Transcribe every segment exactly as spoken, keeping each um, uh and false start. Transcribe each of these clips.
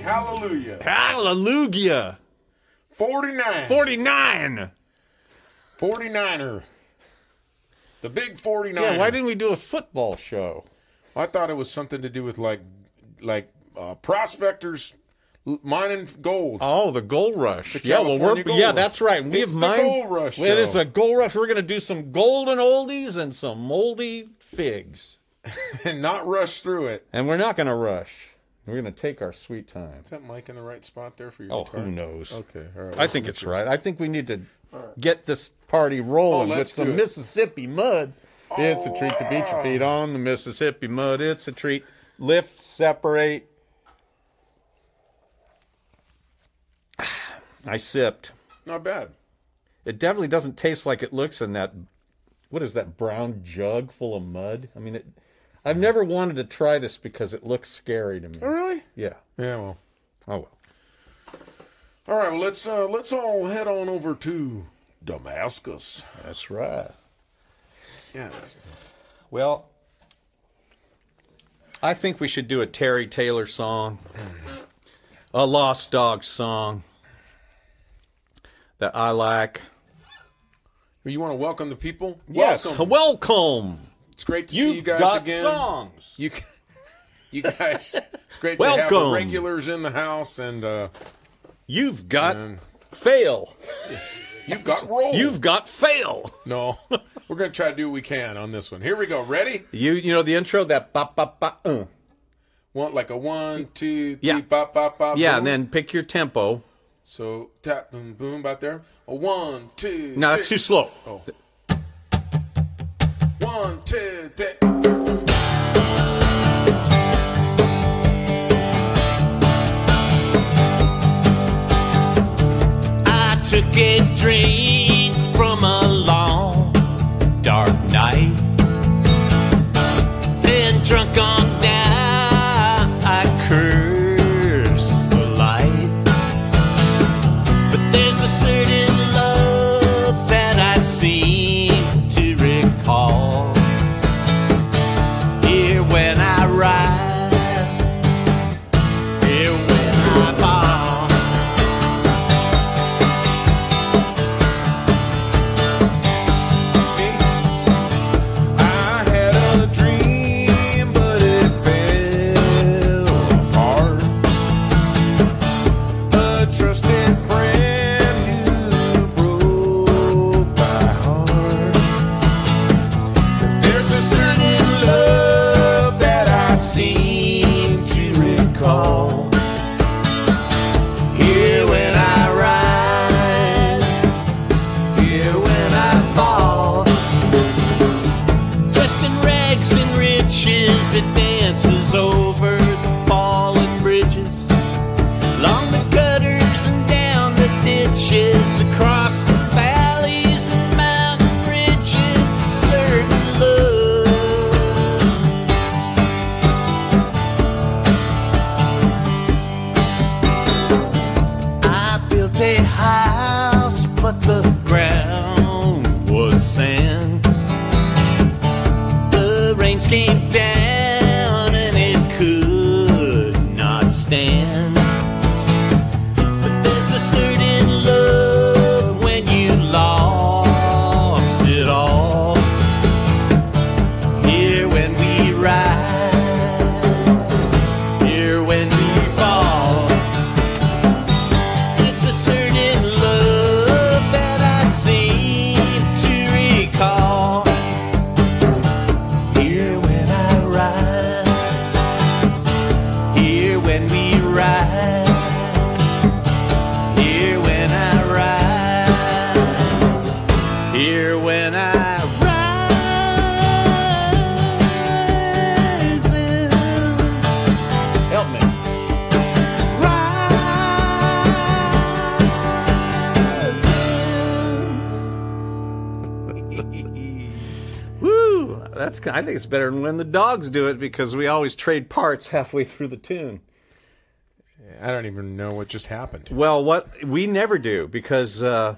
Hallelujah. Hallelujah. forty-nine. forty-nine. forty-niner. The big forty-niner. Yeah, why didn't we do a football show? I thought it was something to do with like like uh, prospectors mining gold. Oh, the gold rush. The yeah, well, we're, gold yeah, rush. That's right. We it's have mined, the gold rush show. It is a gold rush. We're going to do some golden oldies and some moldy figs. And not rush through it. And we're not going to rush. We're going to take our sweet time. Is that mic in the right spot there for your oh, guitar? Who knows? Okay. All right, I think it's right. I think we need to right. get this party rolling oh, with some Mississippi mud. Oh, it's a treat to beat your feet on the Mississippi mud. It's a treat. Lift, separate. I sipped. Not bad. It definitely doesn't taste like it looks in that, what is that brown jug full of mud? I mean, it, I've never wanted to try this because it looks scary to me. Oh, really? Yeah. Yeah, well. Oh, well. All right, well, let's, uh, let's all head on over to Damascus. That's right. Yeah, that's nice. Well, I think we should do a Terry Taylor song, a Lost Dog song that I like. You want to welcome the people? Yes, welcome. welcome. It's great to You've see you guys got again. Songs. You, you guys, it's great welcome. to have the regulars in the house. And uh, You've got and, fail. You've got roll. You've got fail. No, we're going to try to do what we can on this one. Here we go. Ready? You you know the intro, that bop, bop, bop. Uh. Want like a one, two, three, yeah. bop, bop, bop. Yeah, boom. And then pick your tempo. So, tap, boom, boom, about there. A one, two, No, that's too slow. Oh. One, two, three. Boom. I took a drink from a long, dark night. Then drunk on down. I think it's better than when the dogs do it because we always trade parts halfway through the tune. I don't even know what just happened. Well, what we never do because uh,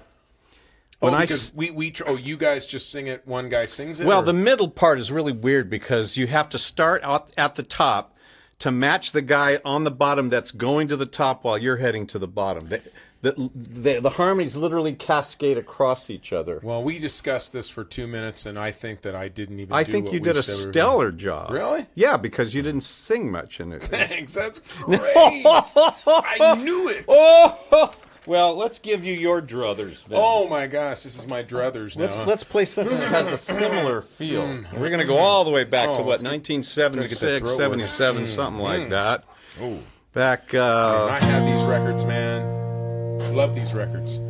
when oh, because I we we oh you guys just sing it, one guy sings it. Well, or? The middle part is really weird because you have to start out at the top to match the guy on the bottom that's going to the top while you're heading to the bottom. They, the, the, the harmonies literally cascade across each other. Well, we discussed this for two minutes, and I think that I didn't even I do think what you we did a stellar we job. Really? Yeah, because you didn't sing much in it. Thanks, that's great. I knew it. Oh, well, let's give you your druthers then. Oh my gosh, this is my druthers now. Let's huh? let's play something that has a similar feel. And we're going to go all the way back oh, to what, nineteen seventy-six, seventy-seven, something like that. Oh, back. Uh, man, I had these records, man. Love these records.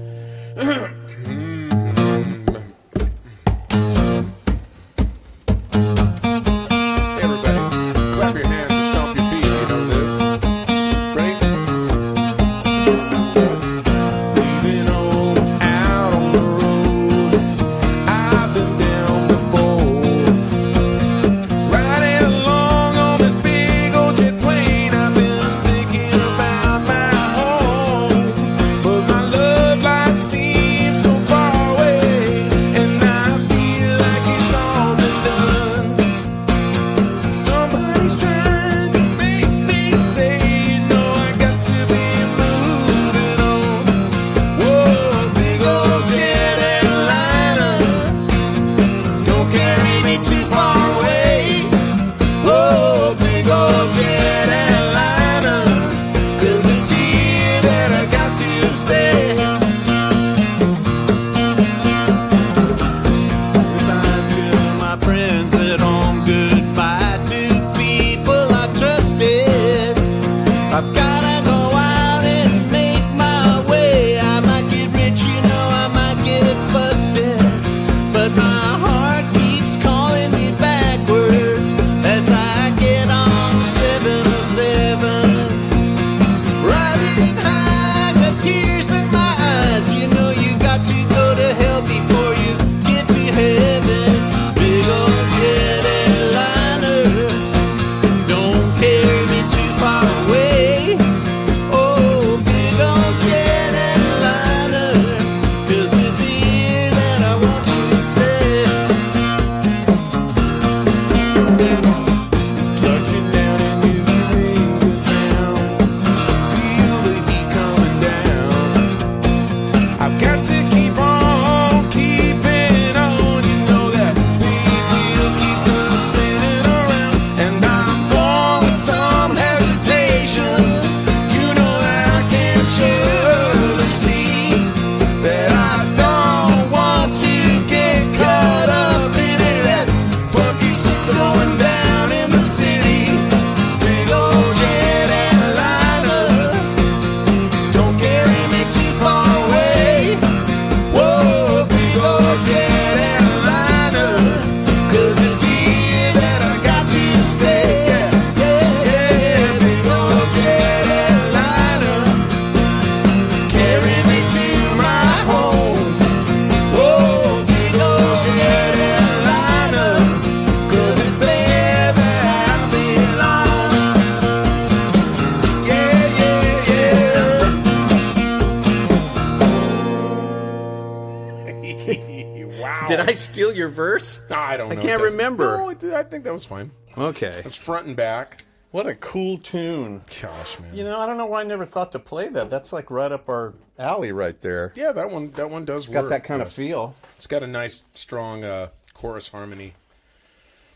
That was fine. Okay. That's front and back. What a cool tune. Gosh, man. You know, I don't know why I never thought to play that. That's like right up our alley right there. Yeah, that one that one does it's work. Got that kind yeah. of feel. It's got a nice strong uh, chorus harmony.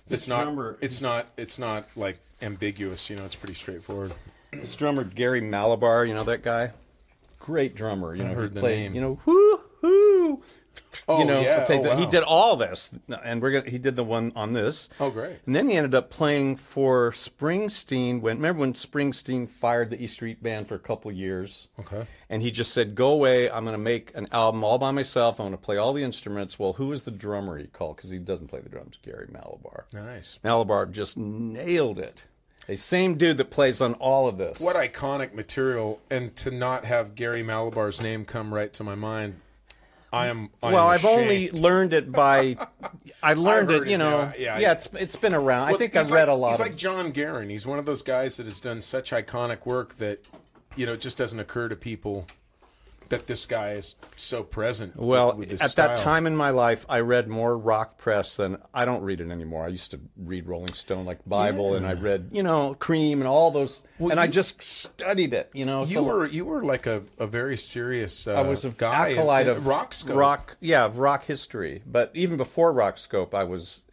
It's this not drummer, it's not it's not like ambiguous, you know, it's pretty straightforward. This drummer Gary Mallaber, you know that guy? Great drummer, you I know, heard the play, name. You know, whoo hoo. Oh, you know, yeah. oh, wow. He did all this, and we're gonna, he did the one on this. Oh, great. And then he ended up playing for Springsteen. When Remember when Springsteen fired the E Street Band for a couple years? Okay. And he just said, go away, I'm going to make an album all by myself, I'm going to play all the instruments. Well, who was the drummer he called? Because he doesn't play the drums, Gary Mallaber. Nice. Mallaber just nailed it. The same dude that plays on all of this. What iconic material, and to not have Gary Malabar's name come right to my mind. I am. I well, am I've only learned it by. I learned I it, you know. Name. Yeah, yeah. It's it's been around. Well, I think I've read like, a lot. He's of... like John Guerin. He's one of those guys that has done such iconic work that, you know, it just doesn't occur to people that this guy is so present. Well, with this at style. That time in my life, I read more rock press than I don't read it anymore. I used to read Rolling Stone, like Bible, yeah. and I read, you know, Cream and all those, well, and you, I just studied it. You know, you so were you were like a, a very serious. Uh, I was a guy acolyte of Rock Scope, rock, yeah, of rock history. But even before Rock Scope, I was.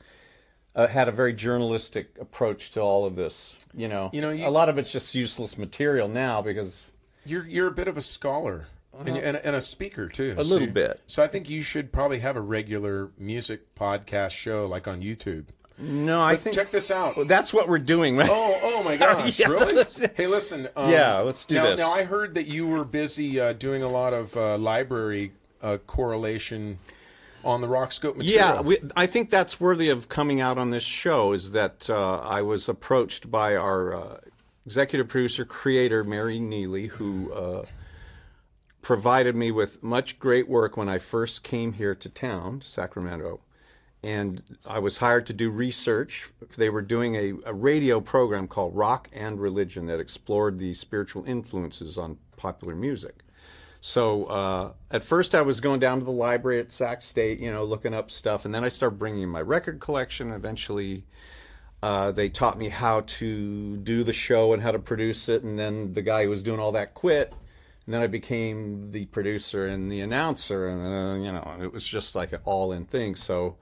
Uh, had a very journalistic approach to all of this, you know. You know, you, a lot of it's just useless material now because you're you're a bit of a scholar uh-huh. and, and and a speaker too. A so little bit. So I think you should probably have a regular music podcast show like on YouTube. No, I but think check this out. Well, that's what we're doing. Right? Oh, oh my gosh! Yes. Really? Hey, listen. Um, yeah, let's do now, this. Now I heard that you were busy uh, doing a lot of uh, library uh, correlation. On the Rock Scope material. Yeah, we, I think that's worthy of coming out on this show, is that uh, I was approached by our uh, executive producer, creator, Mary Neely, who uh, provided me with much great work when I first came here to town, Sacramento. And I was hired to do research. They were doing a, a radio program called Rock and Religion that explored the spiritual influences on popular music. So uh, at first I was going down to the library at Sac State, you know, looking up stuff. And then I started bringing in my record collection. Eventually uh, they taught me how to do the show and how to produce it. And then the guy who was doing all that quit. And then I became the producer and the announcer. And, uh, you know, it was just like an all-in thing. So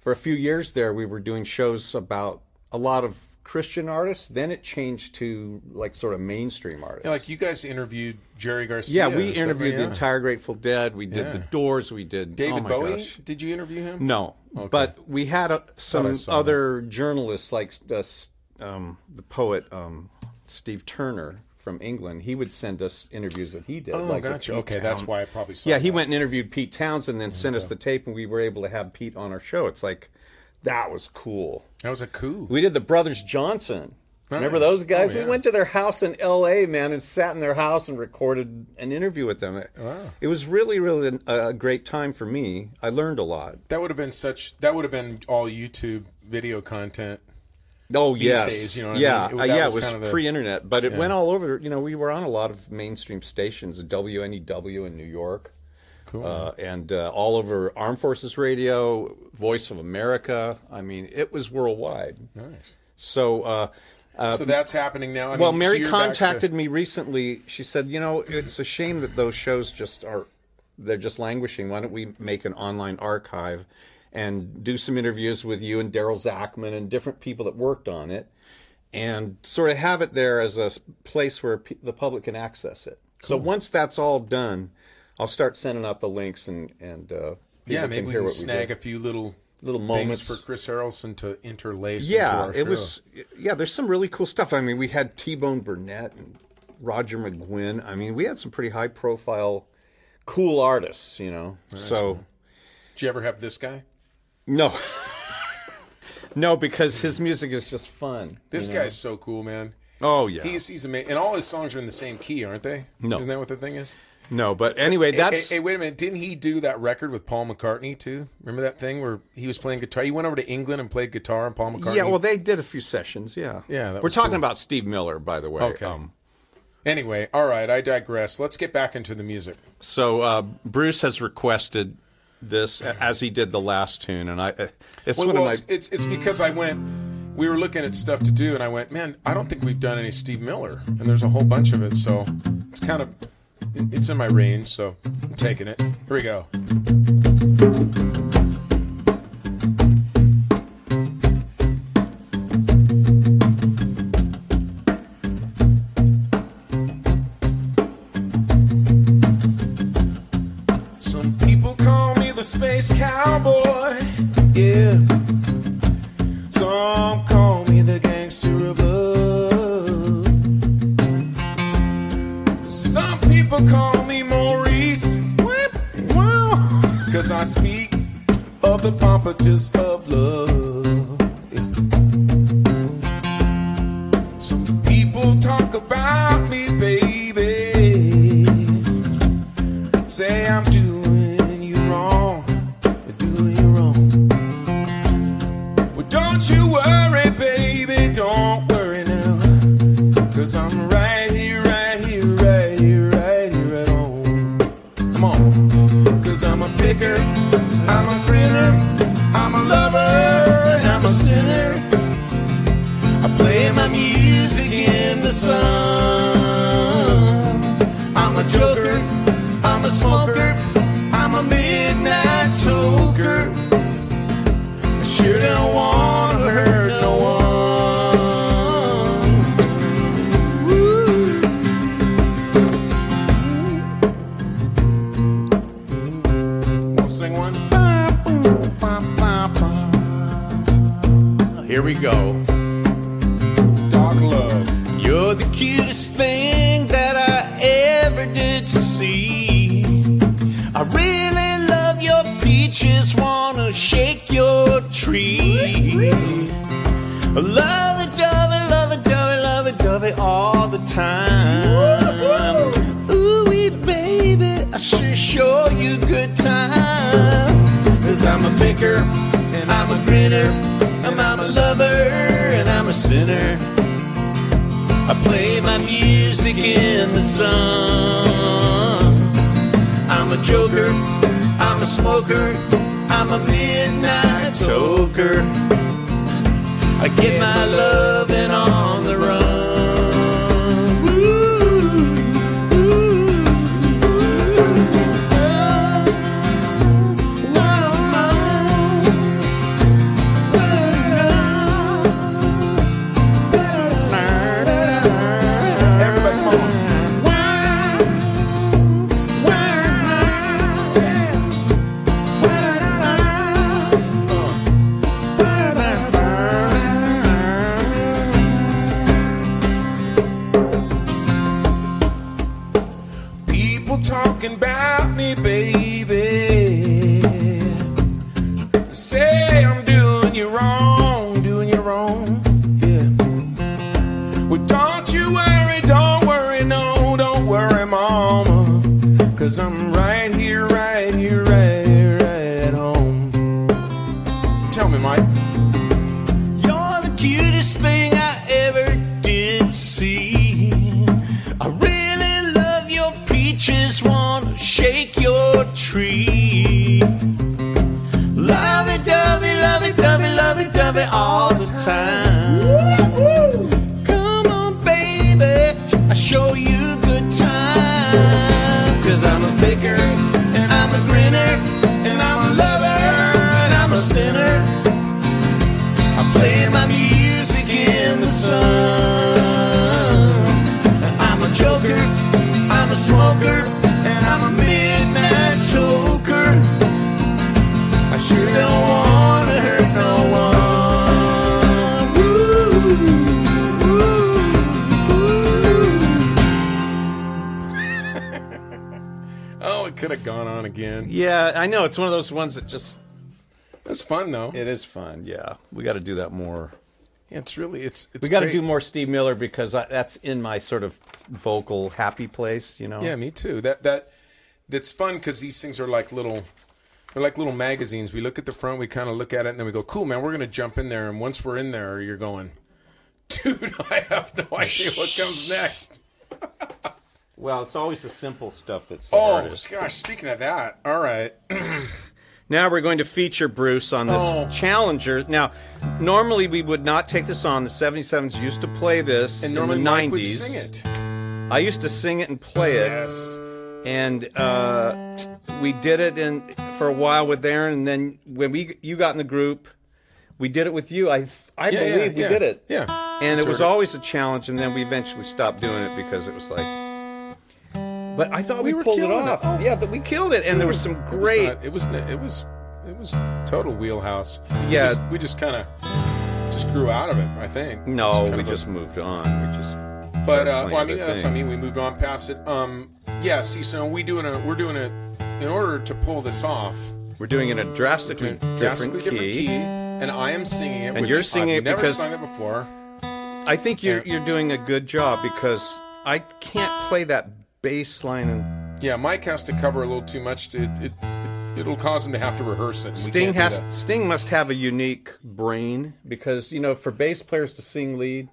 for a few years there, we were doing shows about a lot of Christian artists, then it changed to like sort of mainstream artists. Yeah, like you guys interviewed Jerry Garcia. Yeah, we interviewed the entire Grateful Dead. We did yeah. The Doors. We did David oh Bowie. Gosh. Did you interview him? No, okay. But we had a, some other him. journalists, like uh, um, the poet um, Steve Turner from England. He would send us interviews that he did. Oh, like gotcha. Okay, Town. That's why I probably saw. Yeah, that. He went and interviewed Pete Townshend, then okay. sent us the tape, and we were able to have Pete on our show. It's like. That was cool. That was a coup. We did the Brothers Johnson. Nice. Remember those guys? Oh, yeah. We went to their house in L A, man, and sat in their house and recorded an interview with them. Wow. It was really, really a great time for me. I learned a lot. That would have been such. That would have been all YouTube video content. Oh these yes, days, you know what yeah, I mean? it, uh, yeah. Was it was kind of pre-internet, but it yeah. went all over. You know, we were on a lot of mainstream stations, W N E W in New York. Cool. Uh, and uh, all over Armed Forces Radio, Voice of America. I mean, it was worldwide. Nice. So, uh, uh, so that's happening now. I well, mean, Mary contacted to... me recently. She said, you know, it's a shame that those shows just are, they're just languishing. Why don't we make an online archive and do some interviews with you and Daryl Zachman and different people that worked on it and sort of have it there as a place where p the public can access it. Cool. So once that's all done... I'll start sending out the links and and uh, yeah, maybe we can snag a few little little moments for Chris Harrelson to interlace. Yeah, it was yeah. There's some really cool stuff. I mean, we had T-Bone Burnett and Roger McGuinn. I mean, we had some pretty high profile, cool artists. You know, so did you ever have this guy? No, no, because his music is just fun. This guy's so cool, man. Oh yeah, he's he's amazing, and all his songs are in the same key, aren't they? No, isn't that what the thing is? No, but anyway, that's... Hey, hey, hey, wait a minute. Didn't he do that record with Paul McCartney, too? Remember that thing where he was playing guitar? He went over to England and played guitar and Paul McCartney? Yeah, well, they did a few sessions, yeah. Yeah, that We're talking cool. about Steve Miller, by the way. Okay. Um, anyway, all right, I digress. Let's get back into the music. So, uh, Bruce has requested this as he did the last tune, and I... Uh, it's well, one well, of my... it's, it's because I went... We were looking at stuff to do, and I went, man, I don't think we've done any Steve Miller, and there's a whole bunch of it, so it's kind of... It's in my range, so I'm taking it. Here we go. Some people call me the space cowboy, yeah. Some call me the gangster of love. Some people call me Maurice, cause I speak of the pompousness of love. Some people talk about me, baby, say I'm doing you wrong, doing you wrong. Well, don't you worry, baby, don't worry now, cause I'm right here, right here, right here. music in the sun. I'm a joker, I'm a smoker, I'm a midnight toker. I sure don't want to hurt no one. Woo. Wanna sing one? Here we go. Dark love. You're the cutest thing that I ever did see. I really love your peaches, wanna shake your tree. Love a dovey, love a dovey, love a dovey all the time. Ooh-wee, baby, I sure show you good time. 'Cause I'm a picker, and I'm a grinner, and I'm a lover, and I'm a sinner. I play my music in the sun. I'm a joker, I'm a smoker, I'm a midnight toker. I get my lovin' on the run. Ooh, ooh, ooh. Oh, wow. Everybody come on. Talking about me, baby, say I'm doing you wrong, doing you wrong, yeah. Well, don't you worry, don't worry, no, don't worry, mama, 'cause I'm right here, right here, right here, right at home. Tell me, Mike. You're the cutest thing I ever did see. I really just wanna shake your tree. Lovey-dovey, lovey-dovey, lovey-dovey all the time. Come on, baby, I'll show you good time. 'Cause I'm a picker, and I'm a grinner, and I'm a lover, and I'm a sinner. I play my music in the sun. I'm a joker, I'm a smoker, and I'm a midnight toker. I sure don't want to hurt no one. Ooh, ooh, ooh. Oh, it could have gone on again. Yeah, I know. It's one of those ones that just... That's fun, though. It is fun, yeah. We got to do that more. It's really, it's, it's we got to do more Steve Miller because I, that's in my sort of vocal happy place, you know. Yeah, me too. That that that's fun because these things are like little, they're like little magazines. We look at the front, we kind of look at it, and then we go, "Cool, man, we're gonna jump in there." And once we're in there, you're going, "Dude, I have no idea what comes next." Well, it's always the simple stuff that's the oh hardest. Gosh, speaking of that, all right. Now we're going to feature Bruce on this oh. Challenger. Now, normally we would not take this on. The seventy-sevens used to play this and in the nineties. And normally Mike would sing it. I used to sing it and play it. Yes. And uh, we did it in for a while with Aaron. And then when we you got in the group, we did it with you. I I yeah, believe yeah, we yeah. did it. Yeah. And it Turn was it. always a challenge. And then we eventually stopped doing it because it was like... But I thought we, we pulled it off. It. Oh. Yeah, but we killed it, and there was some great. It was not, it was it was it was total wheelhouse. We yeah, just, we just kind of just grew out of it. I think. No, we just a... moved on. We just. But uh, well, I mean, that's what I mean. We moved on past it. Um, yeah. See, so we doing a we're doing a in order to pull this off. We're doing it in a drastically, a drastically different, different key. key, and I am singing it. And which you're singing I've it never because sung it before. I think you're and, you're doing a good job because I can't play that bass line and yeah, Mike has to cover a little too much. To, it, it, it it'll cause him to have to rehearse it. Sting has Sting must have a unique brain because you know for bass players to sing lead,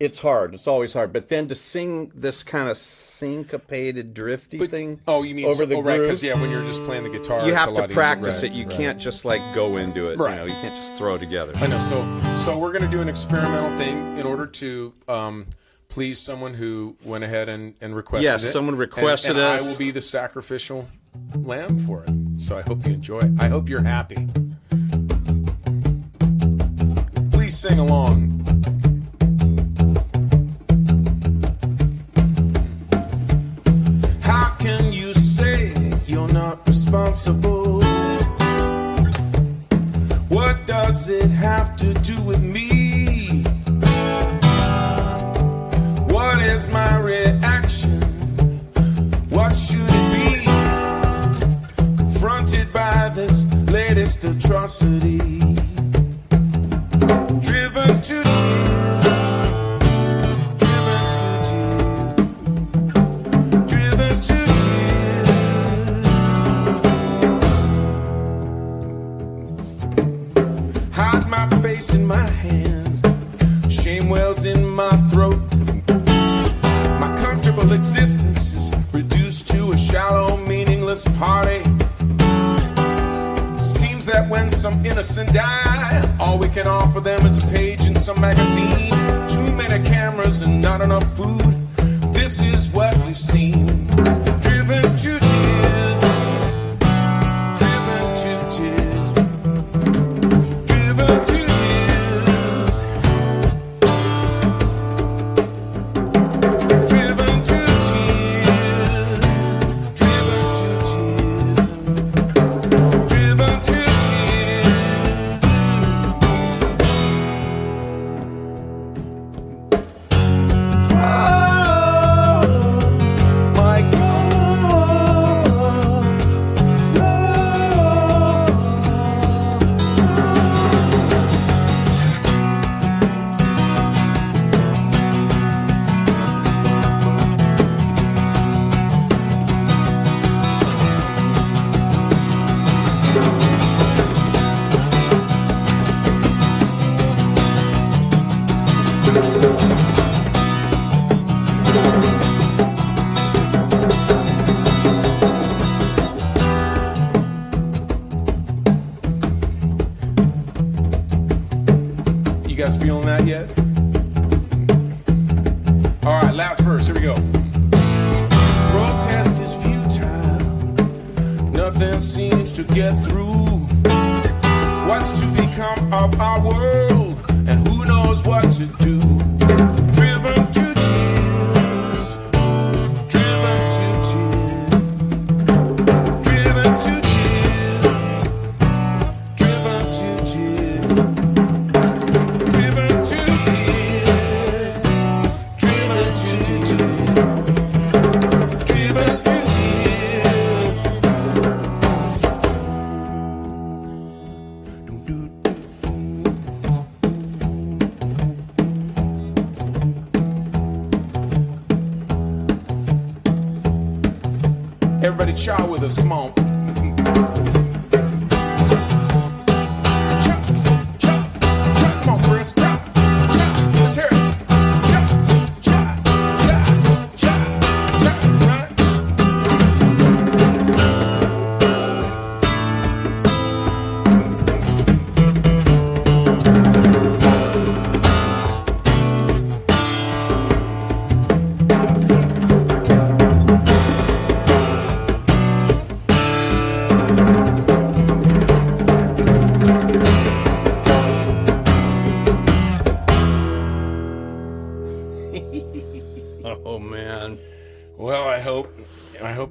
it's hard. It's always hard. But then to sing this kind of syncopated, drifty but, thing. Oh, you mean over the oh, right? Because yeah, when you're just playing the guitar, you have it's a lot to practice easier. it. You right. can't just like go into it. Right. You know, you can't just throw it together. I know. So so we're gonna do an experimental thing in order to um please someone who went ahead and, and requested yes, it. Yes, someone requested and, and us. I will be the sacrificial lamb for it. So I hope you enjoy it. I hope you're happy. Please sing along. How can you say you're not responsible? What does it have to do with me? What is my reaction? What should it be? Confronted by this latest atrocity, driven to tears. In my hands, shame wells in my throat. My comfortable existence is reduced to a shallow, meaningless party. Seems that when some innocent die, all we can offer them is a page in some magazine. Too many cameras and not enough food. This is what we've seen. Driven to tears. Driven to tears. Driven to feeling that yet? All right, last verse, here we go. Protest is futile, nothing seems to get through. What's to become of our world, and who knows what to do? Driven to tears, driven to tears. Everybody chow with us, come on. Chow, chow, chow, come on, Chris. Chow, chow, let's hear it. Chow, chow, chow, chow, chow,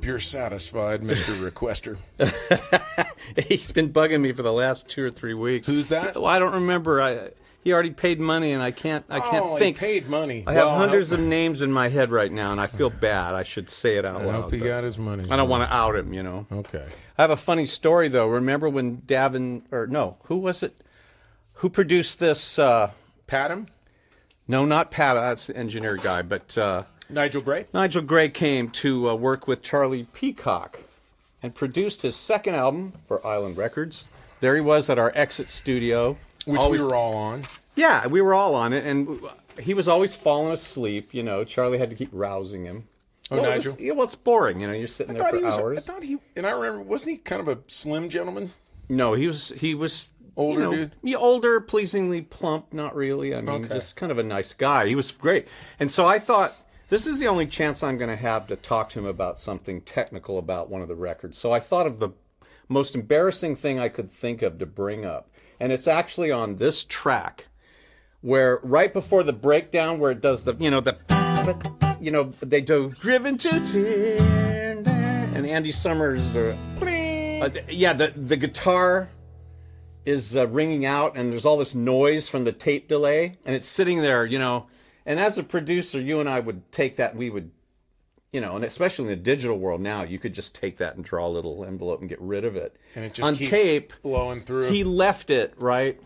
you're satisfied, Mister Requester. He's been bugging me for the last two or three weeks. Who's that? Well, I don't remember. I he already paid money, and I can't. I can't oh, think. He paid money. I well, have hundreds I hope... of names in my head right now, and I feel bad. I should say it out I loud. I hope he got his money. I don't want to out him. You know. Okay. I have a funny story though. Remember when Davin or no, who was it? Who produced this? Uh, Padham? No, not Padham. That's the engineer guy, but. Uh, Nigel Gray? Nigel Gray came to uh, work with Charlie Peacock and produced his second album for Island Records. There he was at our Exit studio. Which always, we were all on. Yeah, we were all on it, and he was always falling asleep, you know. Charlie had to keep rousing him. Oh, well, Nigel? It was, yeah, well, it's boring, you know, you're sitting I there for he was, hours. I thought he, and I remember, wasn't he kind of a slim gentleman? No, he was, he was older you know, dude? Yeah, older, pleasingly plump, not really. I mean, okay. just kind of a nice guy. He was great. And so I thought, this is the only chance I'm going to have to talk to him about something technical about one of the records. So I thought of the most embarrassing thing I could think of to bring up. And it's actually on this track, where right before the breakdown, where it does the, you know, the, you know, they do driven to tear, and Andy Summers, the, uh, yeah, the, the guitar is uh, ringing out, and there's all this noise from the tape delay, and it's sitting there, you know, and as a producer, you and I would take that, and we would, you know, and especially in the digital world now, you could just take that and draw a little envelope and get rid of it. And it just on keeps tape, blowing through. He left it, right?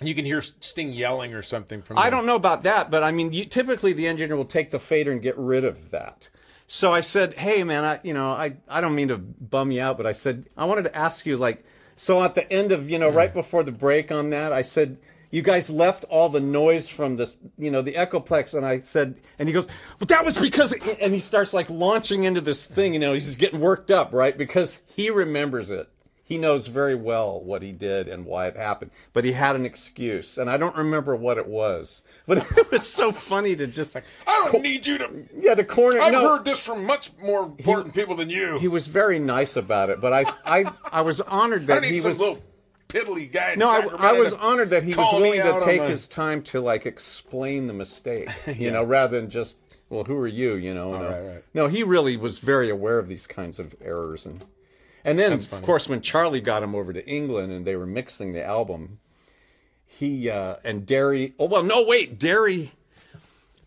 You can hear Sting yelling or something from I them. Don't know about that, but I mean, you, typically the engineer will take the fader and get rid of that. So I said, hey, man, I, you know, I, I don't mean to bum you out, but I said, I wanted to ask you, like, so at the end of, you know, yeah. right before the break on that, I said, you guys left all the noise from this, you know, the Echoplex, and I said, and he goes, well, that was because, and he starts like launching into this thing, you know, he's just getting worked up, right? Because he remembers it. He knows very well what he did and why it happened, but he had an excuse, and I don't remember what it was. But it was so funny to just like, I don't need you to. Yeah, the corner. I've no, heard this from much more important he, people than you. He was very nice about it, but I, I, I was honored that I need he some was. Little piddly guy. No, I, I was honored that he was willing to take his time to like explain the mistake, yeah. you know, rather than just, well, who are you, you know? No, right, right. no, he really was very aware of these kinds of errors. And and then, of course, when Charlie got him over to England and they were mixing the album, he uh, and Derry, oh, well, no, wait, Derry,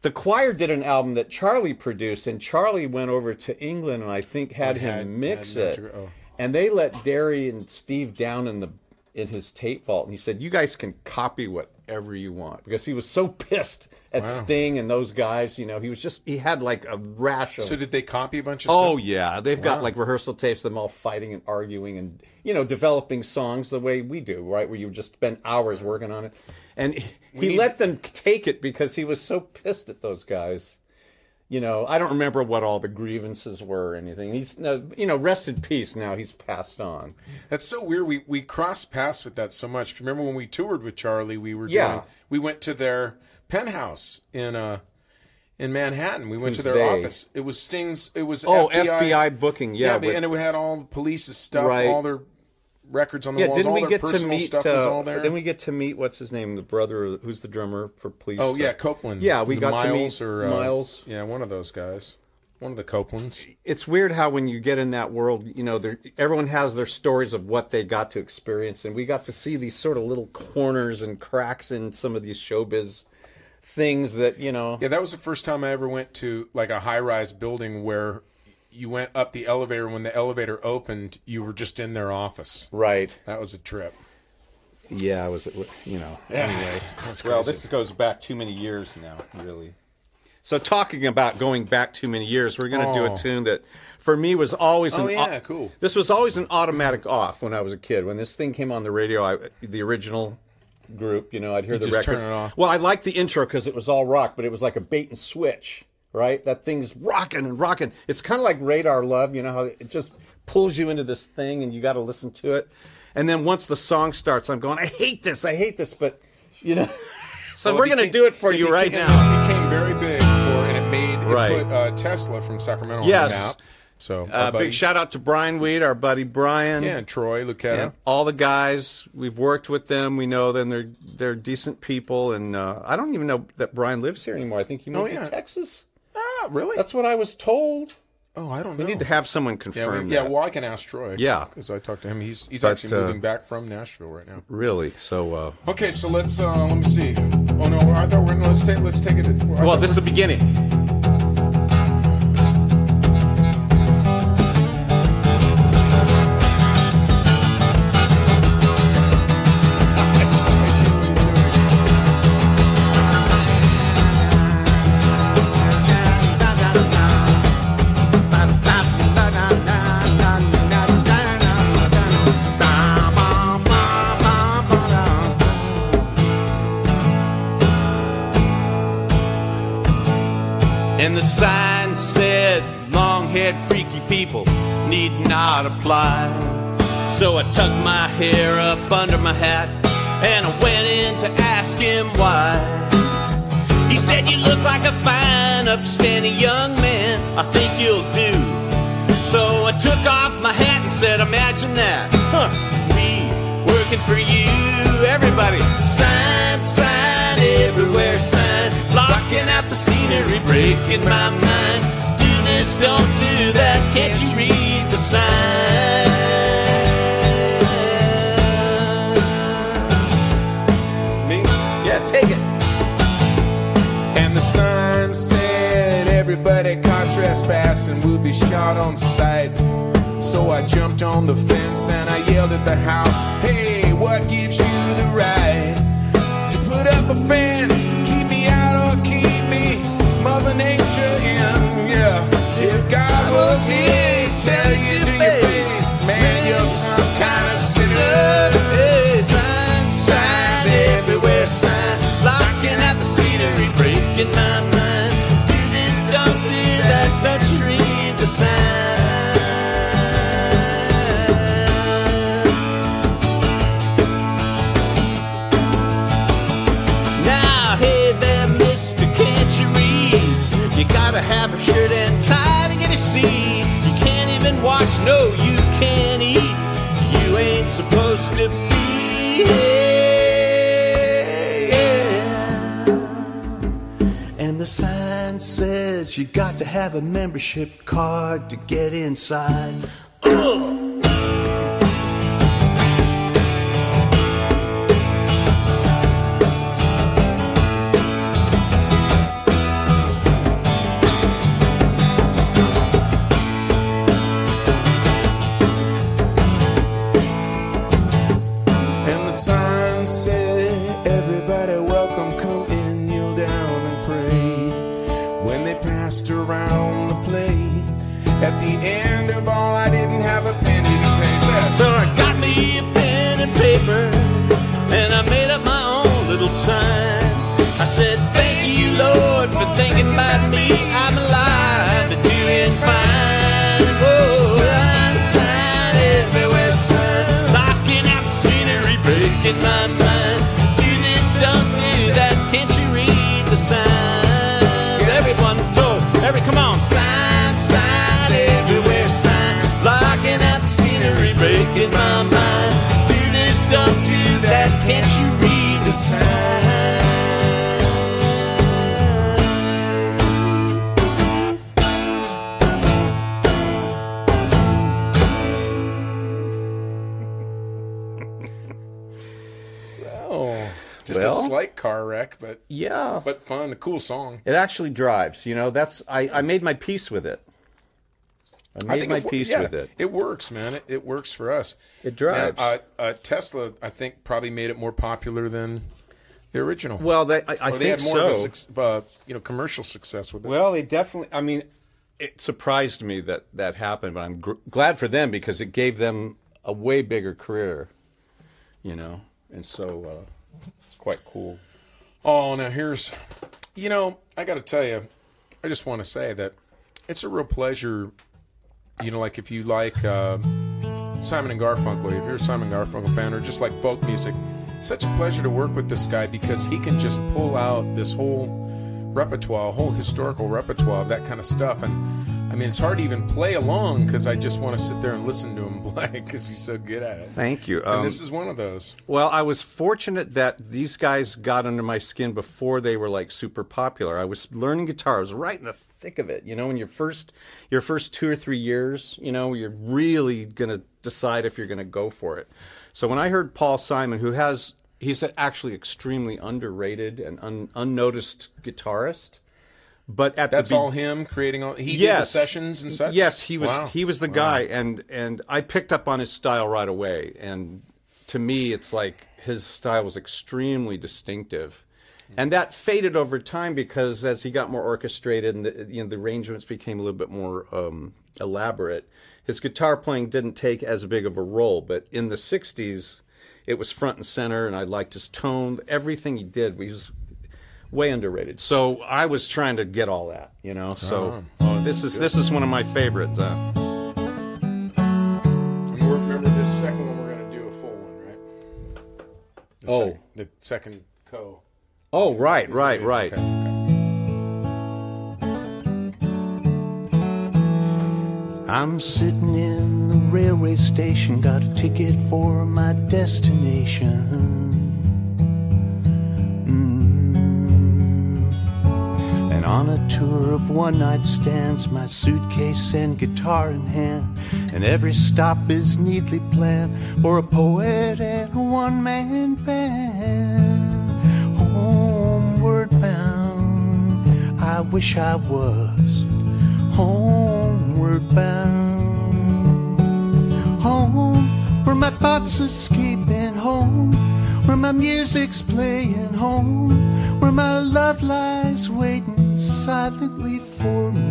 the choir did an album that Charlie produced, and Charlie went over to England and I think had, had him mix had it. Major, oh. And they let Derry and Steve down in the in his tape vault, and he said, you guys can copy whatever you want, because he was so pissed at wow. Sting and those guys, you know, he was just, he had like a rash of... So did they copy a bunch of stuff? Oh yeah, they've wow. got like rehearsal tapes, them all fighting and arguing and, you know, developing songs the way we do, right, where you just spend hours working on it, and he, he need... let them take it because he was so pissed at those guys. You know, I don't remember what all the grievances were or anything. He's, you know, rest in peace now. He's passed on. That's so weird. We we crossed paths with that so much. Remember when we toured with Charlie, we were yeah. doing, we went to their penthouse in uh in Manhattan. We went Who's to their they? office. It was Sting's, it was oh, F B I booking. Yeah, yeah with, and it had all the police's stuff, right. all their records on the yeah, walls, didn't all we their get personal to meet, stuff uh, is all there. Then we get to meet, what's his name, the brother, who's the drummer for Police. Oh, yeah, Copeland. Yeah, we the got Miles to meet or, uh, Miles. Yeah, one of those guys. One of the Copelands. It's weird how when you get in that world, you know, everyone has their stories of what they got to experience, and we got to see these sort of little corners and cracks in some of these showbiz things that, you know. Yeah, that was the first time I ever went to, like, a high-rise building where... You went up the elevator. When the elevator opened, you were just in their office. Right. That was a trip. Yeah, I was, you know, yeah. anyway. Well, this goes back too many years now, really. So talking about going back too many years, we're going to oh. do a tune that, for me, was always oh, an... Oh, yeah, cool. This was always an automatic off when I was a kid. When this thing came on the radio, I, the original... group, you know, I'd hear you the just record. Turn it off. Well, I liked the intro because it was all rock, but it was like a bait and switch. Right? That thing's rocking and rocking. It's kind of like Radar Love, you know, how it just pulls you into this thing and you got to listen to it. And then once the song starts, I'm going, I hate this, I hate this, but, you know. So well, we're going to do it for it you became, right now. This became very big for, and it made, it right. put uh, Tesla from Sacramento yes. on out. So, uh, big shout out to Brian Weed, our buddy Brian. Yeah, and Troy, Lucetta. Yeah, all the guys, we've worked with them, we know them, they're, they're decent people. And uh, I don't even know that Brian lives here anymore. I think he moved oh, yeah. to Texas. Ah, really? That's what I was told. Oh, I don't know. We need to have someone confirm yeah, we, yeah, that. Yeah, well, I can ask Troy. Yeah. Because I talked to him. He's he's but, actually moving uh, back from Nashville right now. Really? So. Uh, okay, so let's, uh, let me see. Oh, no, I thought we're, let's take, let's take it. Well, this is the beginning. And the sign said, long-haired freaky people need not apply. So I tucked my hair up under my hat and I went in to ask him why. He said, you look like a fine, upstanding young man. I think you'll do. So I took off my hat and said, imagine that. Huh, me working for you. Everybody, sign, sign, everywhere sign. Blocking out the scenery, breaking my mind. Do this, don't do that. Can't you read the sign? Take it. And the sign said everybody contrast passing would be shot on sight. So I jumped on the fence and I yelled at the house, hey, what gives you the right to put up a fence? Keep me out or keep me Mother Nature in. Yeah, if God was here, he'd tell you to your face, man, you're some kind of sinner. Hey, sign, sign, everywhere sign. Locking out the scenery, breaking my mind. Do this, don't do that, don't you read the sign. Now, hey there, mister, can't you read? You gotta have a shirt and tie to get a seat. You can't even watch, no, you can't eat. You ain't supposed to be here. The sign says you got to have a membership card to get inside. Ugh. And the sign said, everybody welcome, come in, kneel down and pray. Passed around the plate. At the end of all, I didn't have a penny to pay. So I got me a pen and paper, and I made up my own little sign. I said, thank you, Lord, for thinking about me. I'm alive and doing fine. Whoa, sign, sign, everywhere sign. Locking out the scenery, breaking my mind. Do this, don't do that. Can't you read the sign? Everyone, toe, every, come on. Sign, sign, everywhere sign. Blocking out the scenery, breaking my mind. Do this, don't do that. Can't you read the sign? Well, just well, a slight car wreck, but yeah, but fun, a cool song. It actually drives, you know. That's I, I made my peace with it. I made I my it, peace yeah, with it. It works, man. It, it works for us. It drives. Now, uh, uh, Tesla, I think, probably made it more popular than the original. Well, they, I, I think they had more so. of a uh, you know, commercial success with it. Well, they definitely. I mean, it surprised me that that happened, but I'm gr glad for them because it gave them a way bigger career, you know, and so. Uh, Quite cool. Oh, now here's, you know, I got to tell you, I just want to say that it's a real pleasure, you know, like if you like uh, Simon and Garfunkel, if you're a Simon and Garfunkel fan or just like folk music, it's such a pleasure to work with this guy because he can just pull out this whole repertoire, whole historical repertoire of that kind of stuff. And I mean, it's hard to even play along because I just want to sit there and listen to him play because he's so good at it. Thank you. Um, and this is one of those. Well, I was fortunate that these guys got under my skin before they were like super popular. I was learning guitar. I was right in the thick of it. You know, in your first, your first two or three years, you know, you're really going to decide if you're going to go for it. So when I heard Paul Simon, who has, he's actually extremely underrated and un unnoticed guitarist. But at that's the all him creating all he yes. did the sessions and such. Yes, he was wow. he was the wow. guy, and and I picked up on his style right away. And to me, it's like his style was extremely distinctive, and that faded over time because as he got more orchestrated and the, you know, the arrangements became a little bit more um, elaborate, his guitar playing didn't take as big of a role. But in the sixties, it was front and center, and I liked his tone. Everything he did, we was. Way underrated. So I was trying to get all that, you know. So oh, this is good. This is one of my favorite. Uh... And remember, this second one we're gonna do a full one, right? The oh. Second, the second co. Oh, right, right, it? right. Okay, okay. I'm sitting in the railway station, got a ticket for my destination. Mm. And on a tour of one-night stands, my suitcase and guitar in hand, and every stop is neatly planned for a poet and a one-man band. Homeward bound, I wish I was homeward bound. Home, where my thoughts are escaping, home, where my music's playing, home, where my love lies waiting silently for me.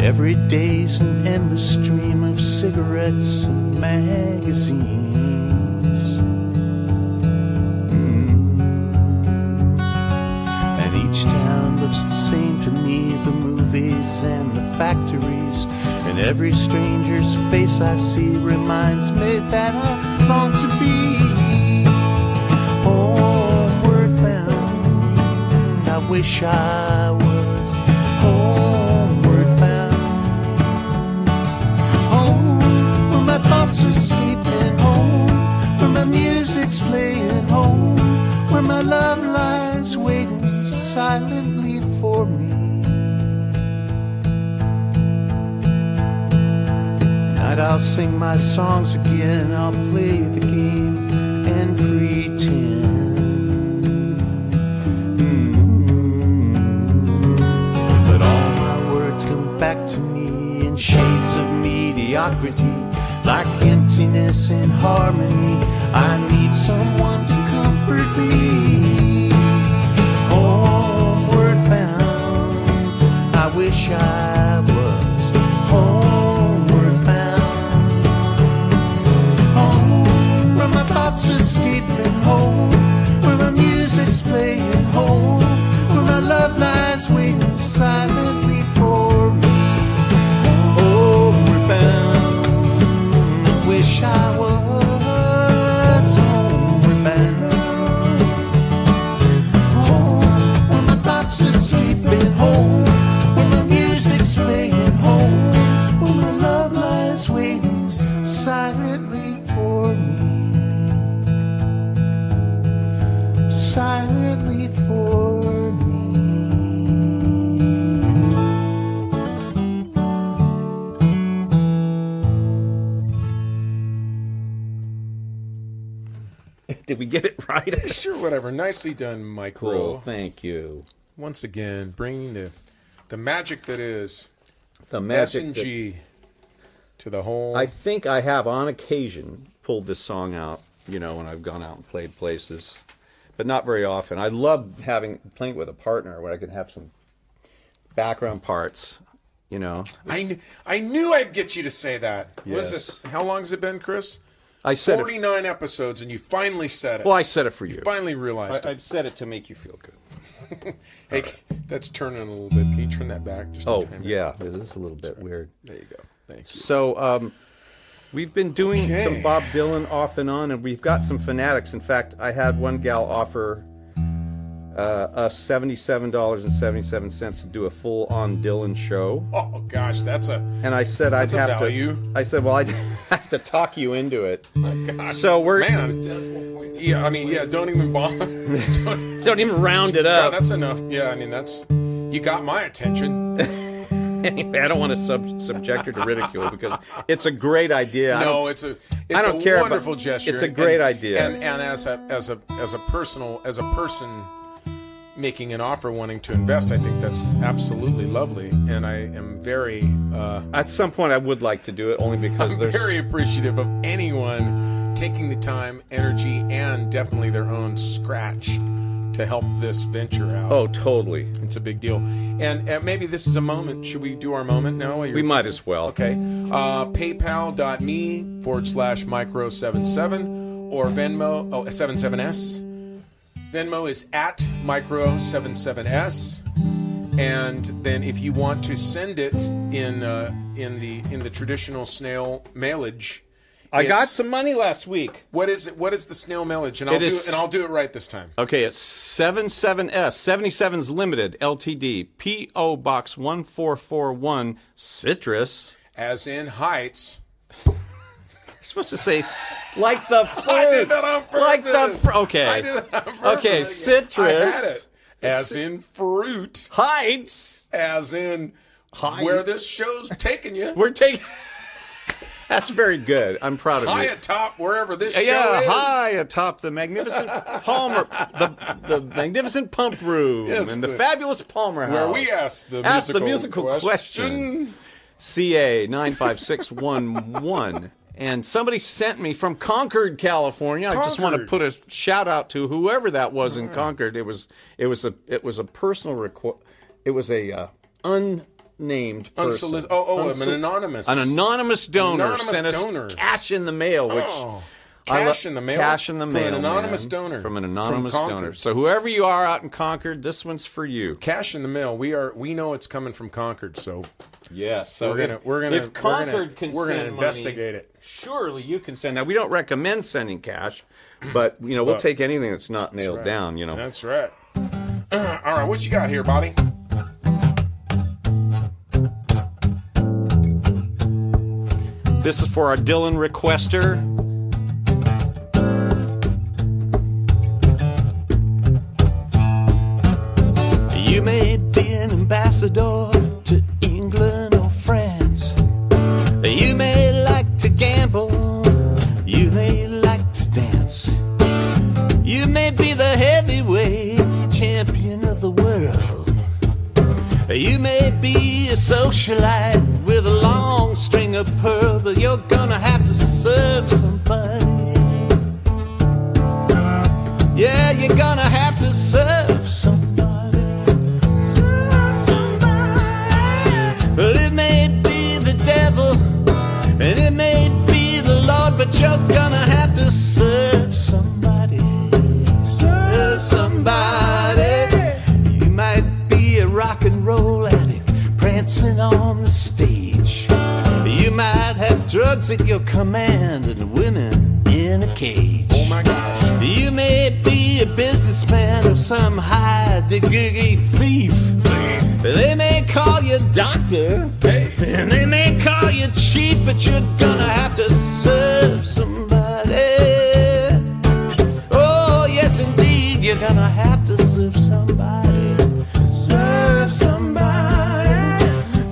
Every day's an endless stream of cigarettes and magazines. Mm. And each town looks the same to me, the movies and the factories. And every stranger's face I see reminds me that I long to be homeward bound. I wish I was home. Escaping home, where my music's playing, home, where my love lies waiting silently for me. Tonight I'll sing my songs again, I'll play the game and pretend. Mm-hmm. But all my words come back to me in shades of mediocrity. Like emptiness and harmony, I need someone to comfort me. Homeward bound, I wish I was homeward bound. Home, where my thoughts are escaping, home, where my music's playing, home, where my love lies waiting silently for me. Homeward bound, I was homeward bound. Home, where my thoughts are sleeping, home, where my music's playing, home, where my love lies waiting silently for me, silently for Did we get it right? Sure, whatever. Nicely done, Michael. Cool, thank you. Once again, bringing the the magic that is the magic S and G that... to the whole... I think I have, on occasion, pulled this song out, you know, when I've gone out and played places, but not very often. I love having playing with a partner where I can have some background parts, you know. I, kn I knew I'd get you to say that. Yes. What is this? How long has it been, Chris? I said forty-nine it. episodes, and you finally said it. Well, I said it for you. You finally realized I, it. I said it to make you feel good. Hey, right. That's turning a little bit. Can you turn that back? Just oh, a yeah. It is a little bit right. weird. There you go. Thank you. So um, we've been doing okay. some Bob Dylan off and on, and we've got some fanatics. In fact, I had one gal offer uh, us seventy-seven dollars and seventy-seven cents to do a full-on Dylan show. Oh, gosh. That's a And I said I'd have value. to. I said, well, I'd have to talk you into it. Oh, God. So we're man. Yeah, I mean, yeah. Don't even bother. Don't, don't even round it up. Yeah, that's enough. Yeah, I mean, that's you got my attention. Anyway, I don't want to sub subject her to ridicule because it's a great idea. No, it's a it's I don't a care, wonderful gesture. It's a great and, idea. And, and as a as a as a personal as a person making an offer, wanting to invest, I think that's absolutely lovely, and I am very... Uh, At some point, I would like to do it, only because I'm there's... I'm very appreciative of anyone taking the time, energy, and definitely their own scratch to help this venture out. Oh, totally. It's a big deal. And, and maybe this is a moment. Should we do our moment now? We might as well. Okay. Uh, PayPal.me forward slash micro77 or Venmo... Oh, seventy-seven S. Venmo is at micro seventy-seven S, and then if you want to send it in uh, in the in the traditional snail mailage, I got some money last week. What is it? What is the snail mileage? And I'll it do is, it, and I'll do it right this time. Okay, it's seven seven S seventy-sevens Limited L T D P O Box one four four one Citrus, as in Heights. You're supposed to say like the fruit. I did that on purpose. Like the fr- okay. I did that on purpose. Okay, citrus. I had it. As in fruit. Heights. As in Heights. Where this show's taking you. We're taking. That's very good. I'm proud of you. High atop wherever this yeah, show is. Yeah, high atop the magnificent Palmer, the, the magnificent pump room yes, and the uh, fabulous Palmer House. Where we ask the ask musical, the musical question. question. C A nine five six one one. And somebody sent me from Concord, California. Concord. I just want to put a shout out to whoever that was in right. Concord. It was it was a it was a personal request. It was a uh, un. Named person. Unsolic- oh, oh, Unsol- an anonymous. An anonymous donor anonymous sent us donor. cash in the mail. Which oh, cash lo- in the mail. Cash in the mail. From an anonymous man. donor. From an anonymous from donor. So whoever you are out in Concord, this one's for you. Cash in the mail. We are. We know it's coming from Concord. So yes. Yeah, so we're if, gonna. We're gonna. If Concord we're gonna, can we're gonna send investigate money, it. Surely you can send. Now we don't recommend sending cash, but you know we'll but, take anything that's not nailed that's right. down. You know. That's right. Uh, all right. What you got here, Bobby? This is for our Dylan requester. You may be an ambassador to England or France. You may like to gamble. You may like to dance. You may be the heavyweight champion of the world. You may be a socialite with a long string of pearls, but you're gonna have to serve somebody. Yeah, you're gonna have to serve somebody. Serve somebody. Well, it may be the devil, and it may be the Lord, but you're gonna have to serve somebody. Serve somebody. You might be a rock and roll addict prancing on the stage. You might have drugs at your command and women in a cage. Oh my gosh. You may be a businessman or some high-degree thief. Please. They may call you doctor, hey. And they may call you chief, but you're gonna have to serve somebody. Oh, yes, indeed, you're gonna have to serve somebody. Serve somebody.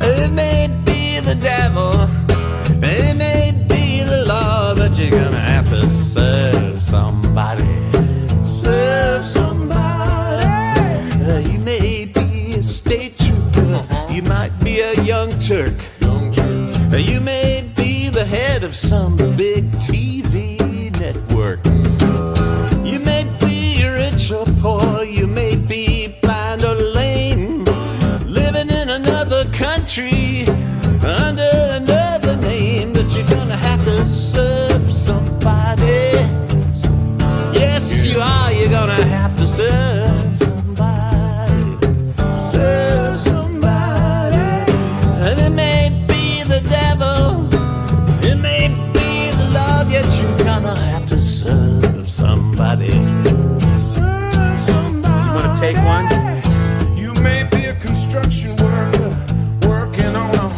It may be the devil. It may be the law, but you're gonna have to serve somebody. Serve somebody. Uh, you may be a state trooper. You might be a young Turk. Young Turk. Uh, you may be the head of some big T V network. You may be rich or poor. You may be blind or lame. Living in another country under another. Gonna have to serve somebody. Yes, you are. You're gonna have to serve somebody. Serve somebody. And it may be the devil. It may be the Lord. Yet you're gonna have to serve somebody. Serve somebody. You wanna take one? You may be a construction worker working on a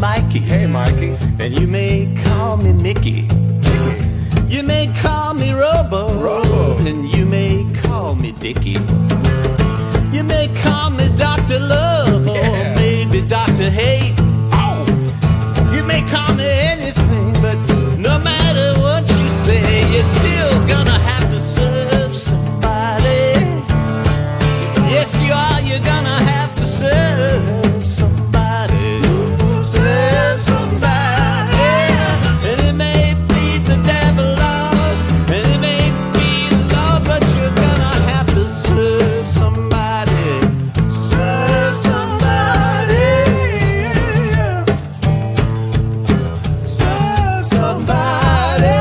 Mikey. Hey, Mikey. And you may call me Mickey. Mickey. You may call me Robo. Robo. And you may call me Dickie. You may call me Doctor Love, or yeah, maybe Doctor Hate. Oh. You may call me anything, but no matter what you say, you're still gonna have to serve somebody. Yes, you are. You're gonna have to serve somebody. Serve somebody. And it may be the devil, Lord, and it may be the Lord, but you're gonna have to serve somebody. Serve somebody. Serve somebody.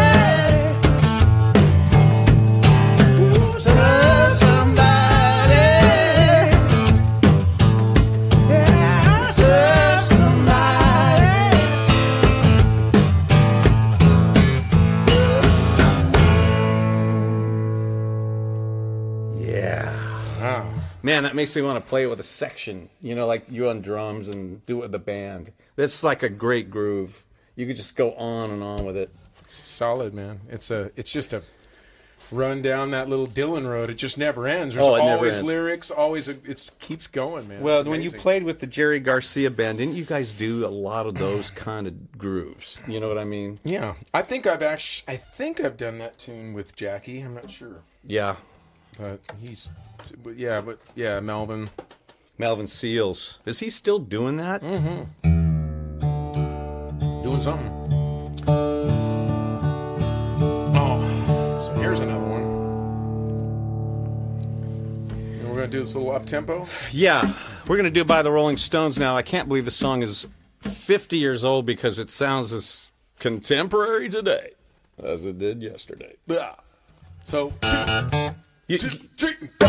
Ooh, serve somebody. Yeah, serve somebody. Yeah. Wow. Man, that makes me want to play it with a section. You know, like you on drums and do it with the band. This is like a great groove. You could just go on and on with it. It's solid, man. It's a. It's just a run down that little Dylan road. It just never ends. There's Oh, it never always ends. lyrics. Always, a, it keeps going, man. Well, It's when you amazing. played with the Jerry Garcia band, didn't you guys do a lot of those kind of grooves? You know what I mean? Yeah, I think I've actually. I think I've done that tune with Jackie. I'm not sure, Yeah. but he's. But yeah, but yeah, Melvin. Melvin Seals. Is he still doing that? Doing something. Oh, so here's another one. And we're gonna do this little up tempo. Yeah, we're going to do By the Rolling Stones now. I can't believe the song is fifty years old because it sounds as contemporary today as it did yesterday. So two, You- two, three, go.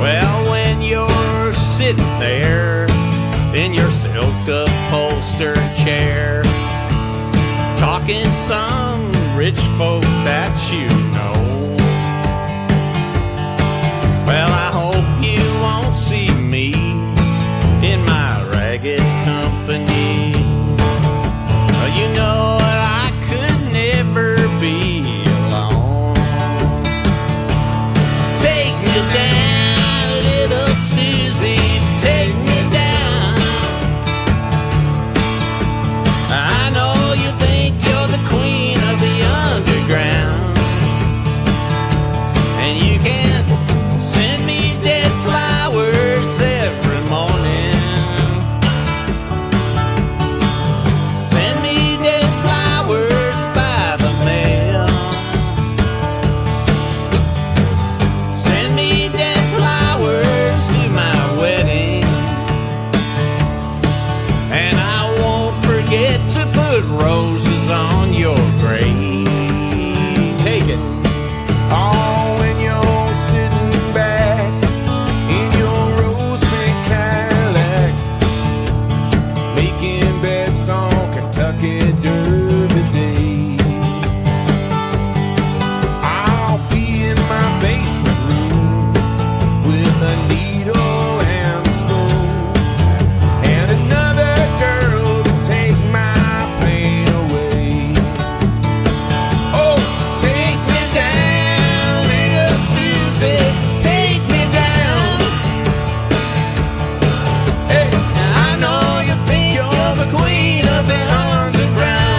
Well, when you're sitting there in your silk upholstered chair, talking some rich folk that you know, well, I hope you won't see me in my ragged company. Uh, You know that I could never be alone. Take me down, little Susie, take me down. I know you think you're the queen of the underground, and you can send me dead flowers every morning. Send me dead flowers by the mail. Send me dead flowers to my wedding. And I won't forget to put roses on your grave. Take it. Oh, when you're sitting back in your rose pink Cadillac, making bets on Kentucky Derby Day. I'll be in my basement room with a needle and a spoon and another girl to take my pain away. Oh, take me down, little Susie, take me down. Hey, I know you think you're the queen of the underground.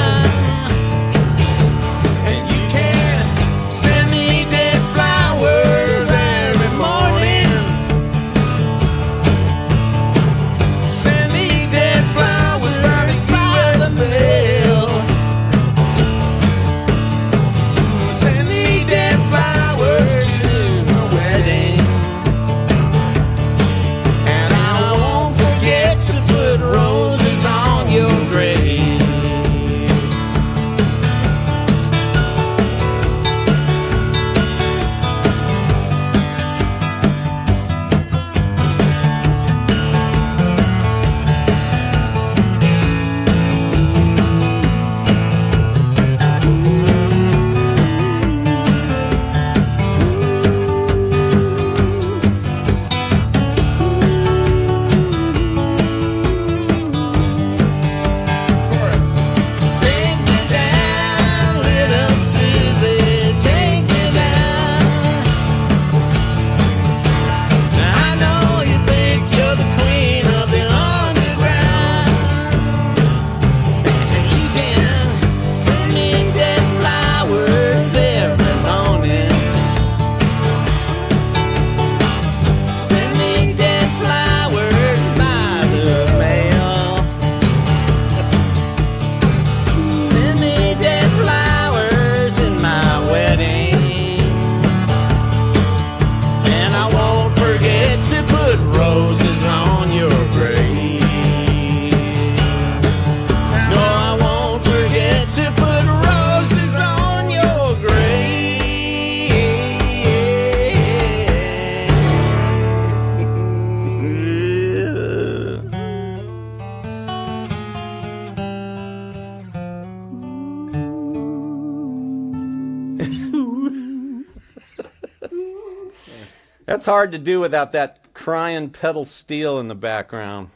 That's hard to do without that crying pedal steel in the background.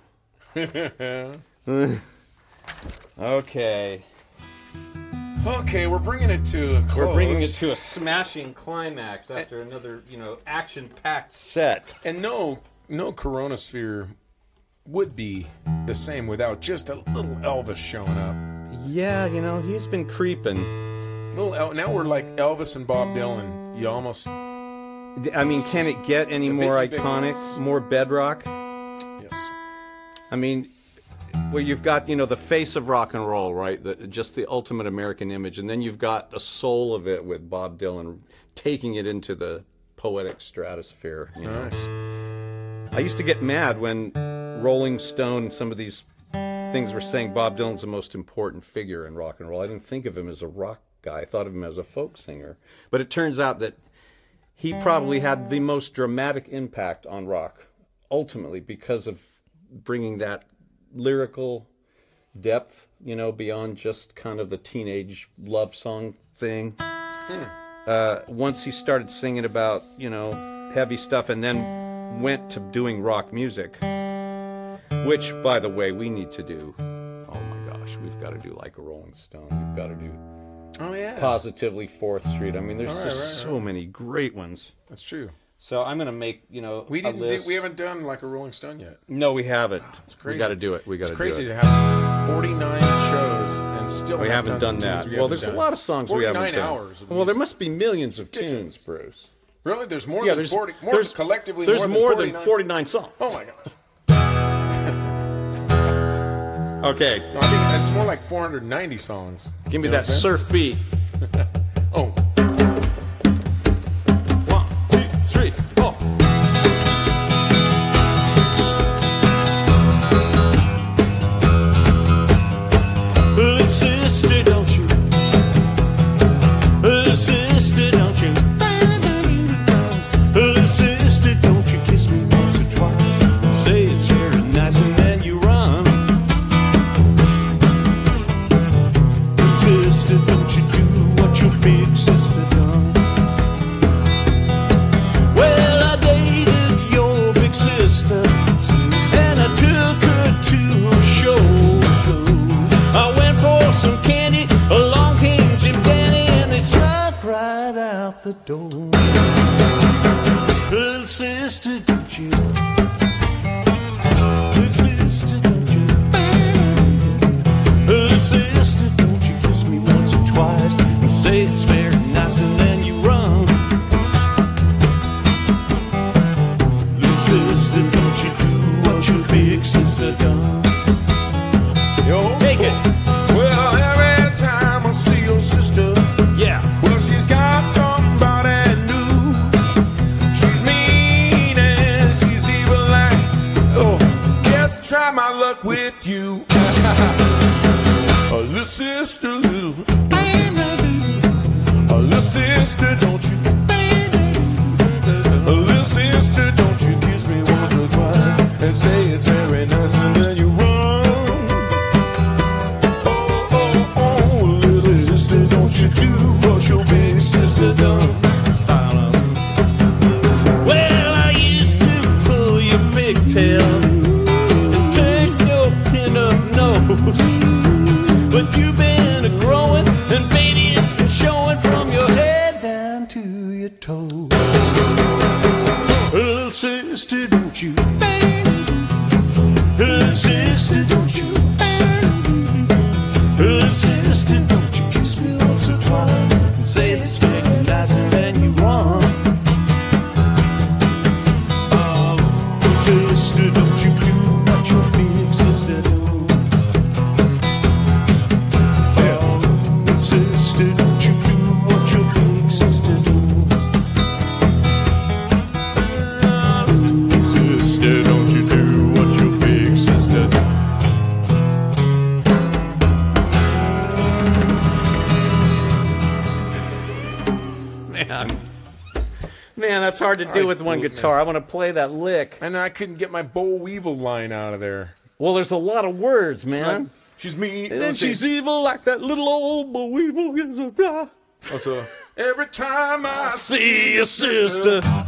Okay. Okay, we're bringing it to a close. We're bringing it to a smashing climax after and, another, you know, action-packed set. And no, no Coronasphere would be the same without just a little Elvis showing up. Yeah, you know, he's been creeping. Little El now we're like Elvis and Bob Dylan. You almost... I mean, can it get any more big, iconic, big more bedrock? Yes. I mean... Well, you've got, you know, the face of rock and roll, right? The, just the ultimate American image. And then you've got the soul of it with Bob Dylan taking it into the poetic stratosphere. You know? Nice. I used to get mad when Rolling Stone and some of these things were saying Bob Dylan's the most important figure in rock and roll. I didn't think of him as a rock guy. I thought of him as a folk singer. But it turns out that he probably had the most dramatic impact on rock, ultimately, because of bringing that lyrical depth, you know, beyond just kind of the teenage love song thing. Yeah. Uh, once he started singing about, you know, heavy stuff and then went to doing rock music, which, by the way, we need to do. Oh, my gosh. We've got to do Like a Rolling Stone. We've got to do oh, yeah. Positively Fourth Street. I mean, there's right, just right, so right. many great ones. That's true. So I'm gonna make you know we didn't a list. Do, we haven't done Like a Rolling Stone yet. No, we haven't. Oh, it's crazy. We got to do it. We got to do it. It's crazy to have forty-nine shows and still we haven't done that. We well, there's done. a lot of songs we haven't done. forty-nine hours. Of well, there must be millions of tunes, Bruce. Really, there's more yeah, than there's, forty. More there's, collectively, there's more than, more than forty-nine songs. Oh my gosh. Okay. No, I think that's more like four hundred ninety songs. Give me you know that surf beat. Oh. The door. Little sister, don't you? Little sister, don't you? Little sister, don't you kiss me once or twice and say it's very nice and then you run. Little sister, don't you do what your big sister done? Yo, take it. Well, every time I see your sister, yeah, well, she's got some. Try my luck with you. Oh, little sister, little, don't you? Oh, little sister, don't you? Oh, little sister, don't you kiss me once or twice and say it's very nice and then you run. Oh, oh, oh, little sister, don't you do what your big sister done? Well, I used to pull your pigtail, but you've been a-growing, and baby, it's been showing from your head down to your toes. Little sister, don't you? Little sister, don't you? Little sister, don't you kiss me once or twice and say it's very nice and then you run. Oh, little sister, don't you do what your big sister does? Man, that's hard to do I, with one guitar. Man. I want to play that lick. And I couldn't get my Boll Weevil line out of there. Well, there's a lot of words, man. Like, she's mean. And then she's things. evil like that little old Boll Weevil. Gives a, ah. Also, every time I, I see your sister, sister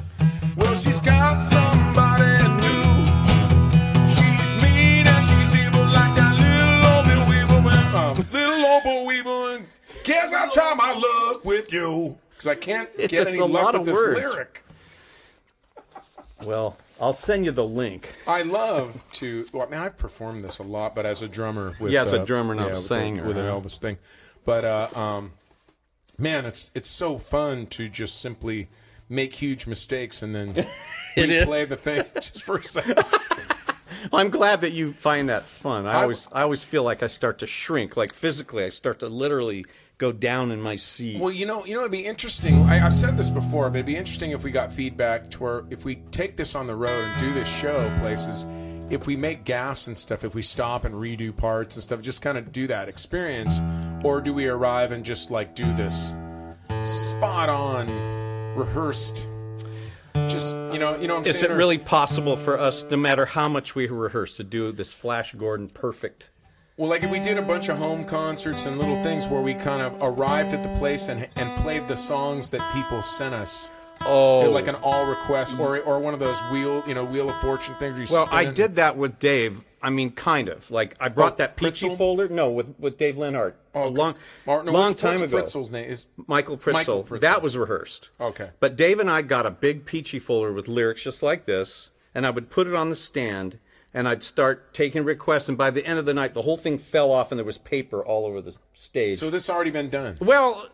Well, she's got somebody new. She's mean and she's evil like that little old weaver. When I'm little old weaver, guess I'll try my luck with you. Because I can't it's, get it's any luck with this words. lyric. Well, I'll send you the link. I love to... Well, I mean, I've performed this a lot, but as a drummer... With, yeah, as a drummer, uh, not yeah, a singer. With, with huh? an Elvis thing. But, uh, um, man, it's it's so fun to just simply make huge mistakes and then replay the thing just for a second. Well, I'm glad that you find that fun. I, I always I always feel like I start to shrink. Like, physically, I start to literally... go down in my seat. Well, you know, you know, it'd be interesting. I, I've said this before, but it'd be interesting if we got feedback to where if we take this on the road and do this show places, if we make gaffes and stuff, if we stop and redo parts and stuff, just kind of do that experience, or do we arrive and just like do this spot on, rehearsed? Just you know, you know. What I'm saying? Is it really possible for us, no matter how much we rehearse, to do this Flash Gordon perfect? Well, like if we did a bunch of home concerts and little things where we kind of arrived at the place and and played the songs that people sent us. Oh, you know, like an all request or or one of those wheel you know Wheel of Fortune things. Where you well, I it. did that with Dave. I mean, kind of like I brought oh, that Pritzel folder. No, with with Dave Lenhart. Oh, okay. a long or, no, long time ago. Pritzel's name is Michael Pritzel. Michael Pritzel. That was rehearsed. Okay, but Dave and I got a big peachy folder with lyrics just like this, and I would put it on the stand. And I'd start taking requests, and by the end of the night, the whole thing fell off, and there was paper all over the stage. So this has already been done. Well,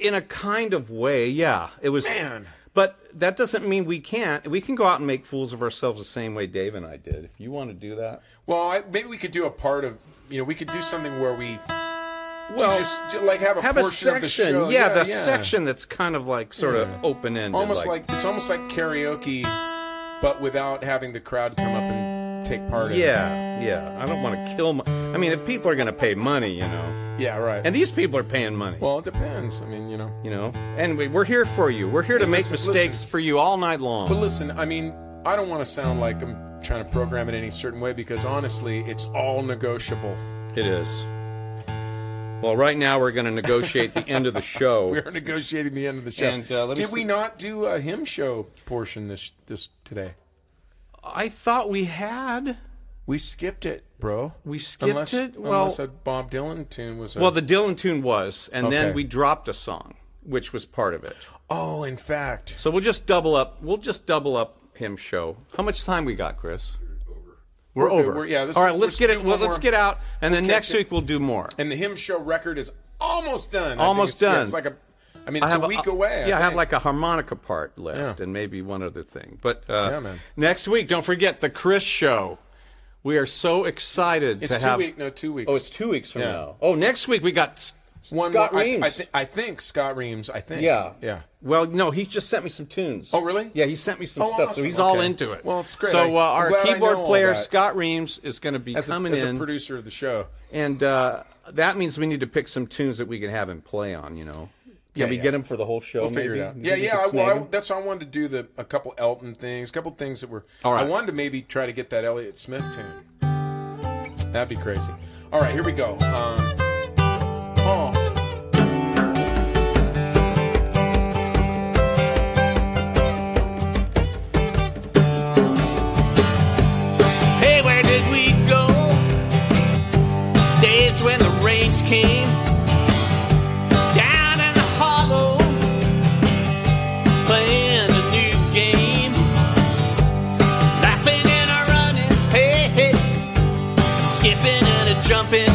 in a kind of way, yeah, it was. Man, but that doesn't mean we can't. We can go out and make fools of ourselves the same way Dave and I did. If you want to do that, well, I, maybe we could do a part of. You know, we could do something where we. Well, just like have a have portion a of the show. Yeah, yeah the yeah. section that's kind of like sort yeah. of open ended. Almost like. like it's almost like karaoke, but without having the crowd come up and. Take part in yeah, it. Yeah. I don't want to kill my... I mean, if people are going to pay money, you know. Yeah, right. And these people are paying money. Well, it depends. I mean, you know. You know. And we, we're here for you. We're here hey, to listen, make mistakes listen. for you all night long. But listen, I mean, I don't want to sound like I'm trying to program it any certain way because, honestly, it's all negotiable. It is. Well, right now we're going to negotiate the end of the show. We're negotiating the end of the show. And, uh, let me Did see. we not do a hymn show portion this this today? I thought we had. We skipped it, bro. We skipped unless, it? Well, unless a Bob Dylan tune was... A... Well, the Dylan tune was, and okay. then we dropped a song, which was part of it. Oh, in fact. So we'll just double up. We'll just double up him show. How much time we got, Chris? We're, we're over. We're, we're, yeah, this, All right, let's get it. Well, let's get out, and we'll then next it. week we'll do more. And the hymn show record is almost done. Almost it's, done. Yeah, it's like a... I mean, it's I a week a, away. Yeah, I, I have like a harmonica part left yeah. and maybe one other thing. But uh, yeah, man. next week, don't forget the Chris Show. We are so excited it's to have... It's two weeks. No, two weeks. Oh, it's two weeks from yeah. now. Oh, next week we got one Scott more, Reams. I, I, th I think Scott Reams, I think. Yeah. Yeah. Well, no, he just sent me some tunes. Oh, really? Yeah, he sent me some oh, stuff, awesome. so he's okay. all into it. Well, it's great. So uh, our keyboard player, Scott Reams, is going to be as coming a, as in. As a producer of the show. And uh, that means we need to pick some tunes that we can have him play on, you know. Can yeah, we yeah. get him for the whole show? We'll maybe? figure it out. Maybe yeah, yeah. I, well, I, that's why I wanted to do the a couple Elton things, a couple things that were. All right. I wanted to maybe try to get that Elliott Smith tune. That'd be crazy. All right, here we go. Um, oh. Hey, where did we go? Days when the rains came. Jumping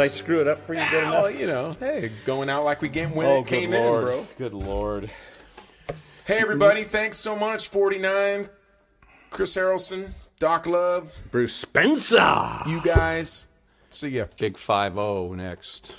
Did I screw it up for you? Good enough? Well, you know, hey, going out like we came when oh, it came in, bro. Good Lord. Hey, everybody. Thanks so much. forty-nine, Chris Harrelson, Doc Love, Bruce Spencer. You guys. See ya. Big five oh next.